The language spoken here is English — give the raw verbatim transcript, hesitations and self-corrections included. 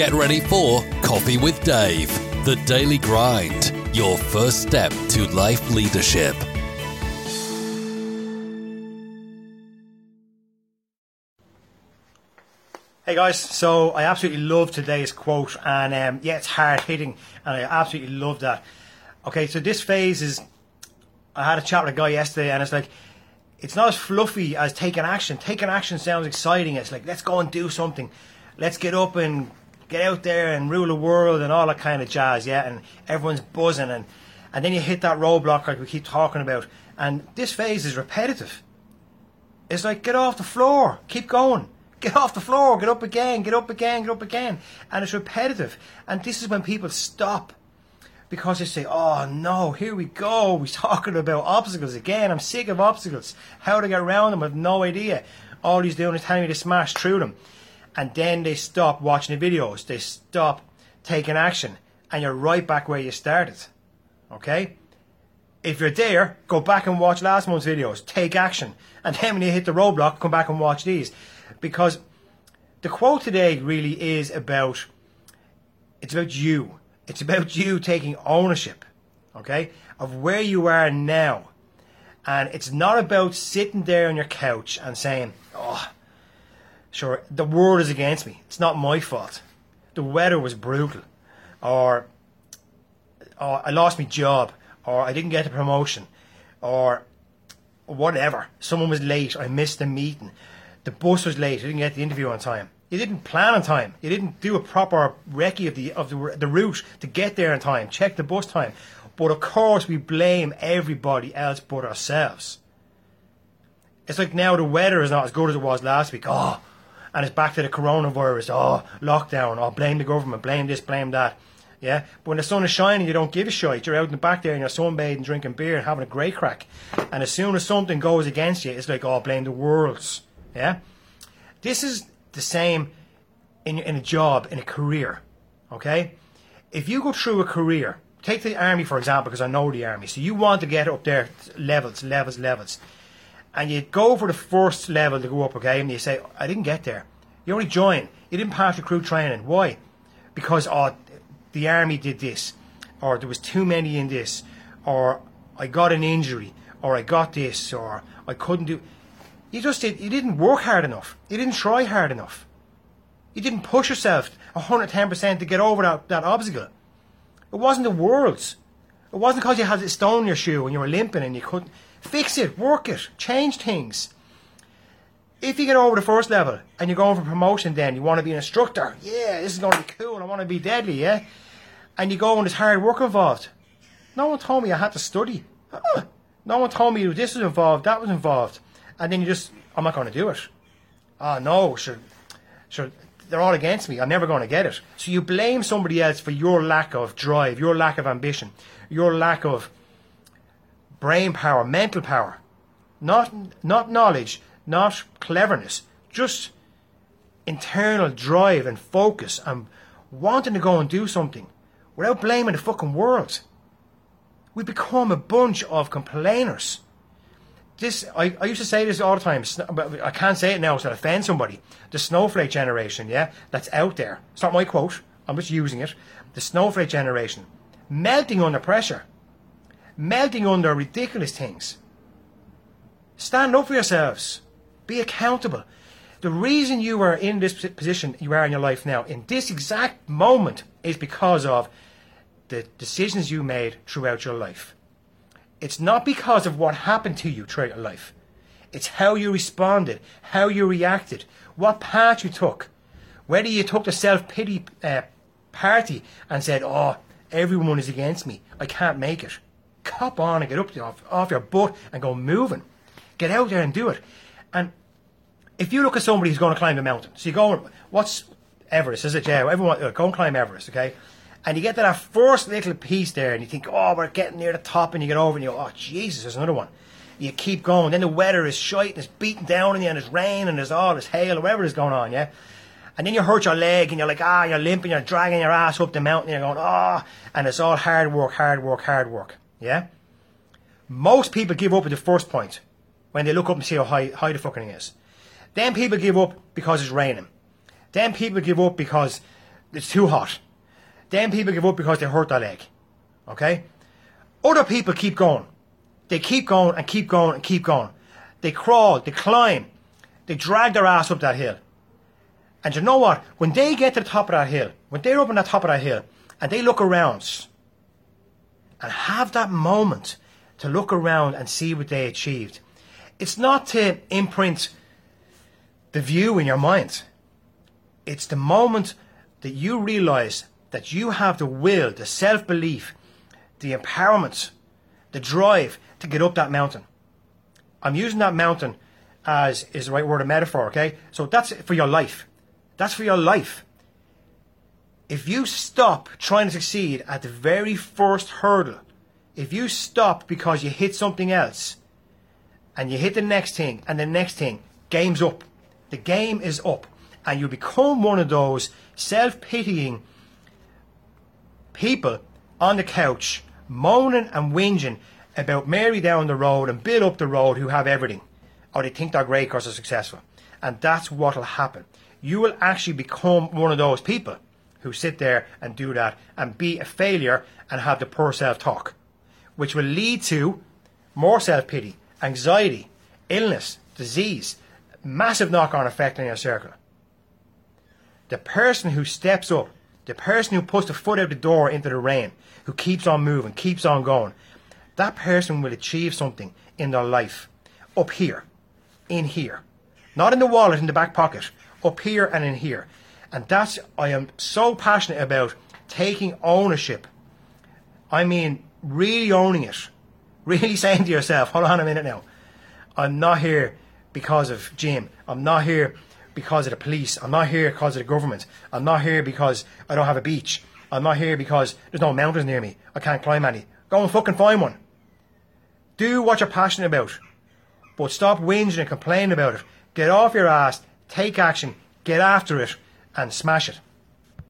Get ready for Coffee with Dave, the daily grind, your first step to life leadership. Hey guys, so I absolutely love today's quote, and um, yeah, it's hard hitting, and I absolutely love that. Okay, so this phase is, I had a chat with a guy yesterday, and it's like, it's not as fluffy as taking action. Taking action sounds exciting. It's like, let's go and do something. Let's get up and get out there and rule the world and all that kind of jazz, yeah, and everyone's buzzing, and, and then you hit that roadblock like we keep talking about, and this phase is repetitive. It's like, get off the floor, keep going. Get off the floor, get up again, get up again, get up again. And it's repetitive. And this is when people stop because they say, oh no, here we go. We're talking about obstacles again. I'm sick of obstacles. How to get around them, I have no idea. All he's doing is telling me to smash through them. And then they stop watching the videos. They stop taking action. And you're right back where you started. Okay? If you're there, go back and watch last month's videos. Take action. And then when you hit the roadblock, come back and watch these. Because the quote today really is about, it's about you. It's about you taking ownership, okay, of where you are now. And it's not about sitting there on your couch and saying, oh, sure, the world is against me. It's not my fault. The weather was brutal. Or, or I lost my job. Or I didn't get the promotion. Or whatever. Someone was late. I missed a meeting. The bus was late. You didn't get the interview on time. You didn't plan on time. You didn't do a proper recce of the of the, the route to get there on time. Check the bus time. But of course, we blame everybody else but ourselves. It's like now the weather is not as good as it was last week. Oh, and it's back to the coronavirus. Oh, lockdown. Oh, blame the government. Blame this. Blame that. Yeah. But when the sun is shining, you don't give a shit. You're out in the back there and you're sunbathing, drinking beer, and having a great crack. And as soon as something goes against you, it's like, oh, blame the world. Yeah, this is the same in in a job, in a career, okay? If you go through a career, take the army for example, because I know the army. So you want to get up there, levels, levels, levels. And you go for the first level to go up, okay? And you say, I didn't get there. You only joined. You didn't pass recruit training. Why? Because oh, the army did this, or there was too many in this, or I got an injury, or I got this, or I couldn't do... You just did, you didn't work hard enough. You didn't try hard enough. You didn't push yourself one hundred ten percent to get over that, that obstacle. It wasn't the world's. It wasn't because you had a stone in your shoe and you were limping and you couldn't. Fix it, work it, change things. If you get over the first level and you're going for promotion then, you want to be an instructor. Yeah, this is going to be cool. I want to be deadly, yeah? And you go and there's hard work involved. No one told me I had to study. Uh-uh. No one told me this was involved, that was involved. And then you just, I'm not going to do it. Oh no, sure, sure, they're all against me. I'm never going to get it. So you blame somebody else for your lack of drive, your lack of ambition, your lack of brain power, mental power. Not not knowledge, not cleverness. Just internal drive and focus and wanting to go and do something without blaming the fucking world. We become a bunch of complainers. This I, I used to say this all the time, but I can't say it now so I offend somebody. The snowflake generation, yeah, that's out there. It's not my quote. I'm just using it. The snowflake generation. Melting under pressure. Melting under ridiculous things. Stand up for yourselves. Be accountable. The reason you are in this position you are in your life now, in this exact moment, is because of the decisions you made throughout your life. It's not because of what happened to you throughout your life. It's how you responded, how you reacted, what path you took. Whether you took the self-pity uh, party and said, oh, everyone is against me, I can't make it. Cop on and get up off, off your butt and go moving. Get out there and do it. And if you look at somebody who's going to climb a mountain, so you go, what's Everest, is it? Yeah, everyone, uh, go and climb Everest, okay? And you get to that first little piece there and you think, oh, we're getting near the top, and you get over and you go, oh, Jesus, there's another one. You keep going. Then the weather is shite and it's beating down on you and it's rain and there's all this hail or whatever is going on, yeah? And then you hurt your leg and you're like, ah, oh, you're limping, you're dragging your ass up the mountain and you're going, ah, oh, and it's all hard work, hard work, hard work, yeah? Most people give up at the first point when they look up and see how high, high the fucking thing is. Then people give up because it's raining. Then people give up because it's too hot. Then people give up because they hurt their leg. Okay? Other people keep going. They keep going and keep going and keep going. They crawl, they climb, they drag their ass up that hill. And you know what? When they get to the top of that hill, when they're up on the top of that hill, and they look around and have that moment to look around and see what they achieved. It's not to imprint the view in your mind. It's the moment that you realise that you have the will, the self-belief, the empowerment, the drive to get up that mountain. I'm using that mountain as is the right word, a metaphor, okay? So that's for your life. That's for your life. If you stop trying to succeed at the very first hurdle, if you stop because you hit something else, and you hit the next thing, and the next thing, game's up. The game is up. And you become one of those self-pitying people on the couch, moaning and whinging about Mary down the road and Bill up the road who have everything. Or they think they're great because they're successful. And that's what will happen. You will actually become one of those people who sit there and do that and be a failure and have the poor self-talk, which will lead to more self-pity, anxiety, illness, disease, massive knock-on effect on your circle. The person who steps up, the person who puts the foot out the door into the rain, who keeps on moving, keeps on going, that person will achieve something in their life up here. In here, not in the wallet, in the back pocket, up here and in here. And that's, I am so passionate about taking ownership. I mean, really owning it, really saying to yourself, hold on a minute now, I'm not here because of Jim, I'm not here because of the police, I'm not here because of the government, I'm not here because I don't have a beach, I'm not here because there's no mountains near me, I can't climb any. Go and fucking find one. Do what you're passionate about. But stop whinging and complaining about it. Get off your ass, take action, get after it, and smash it.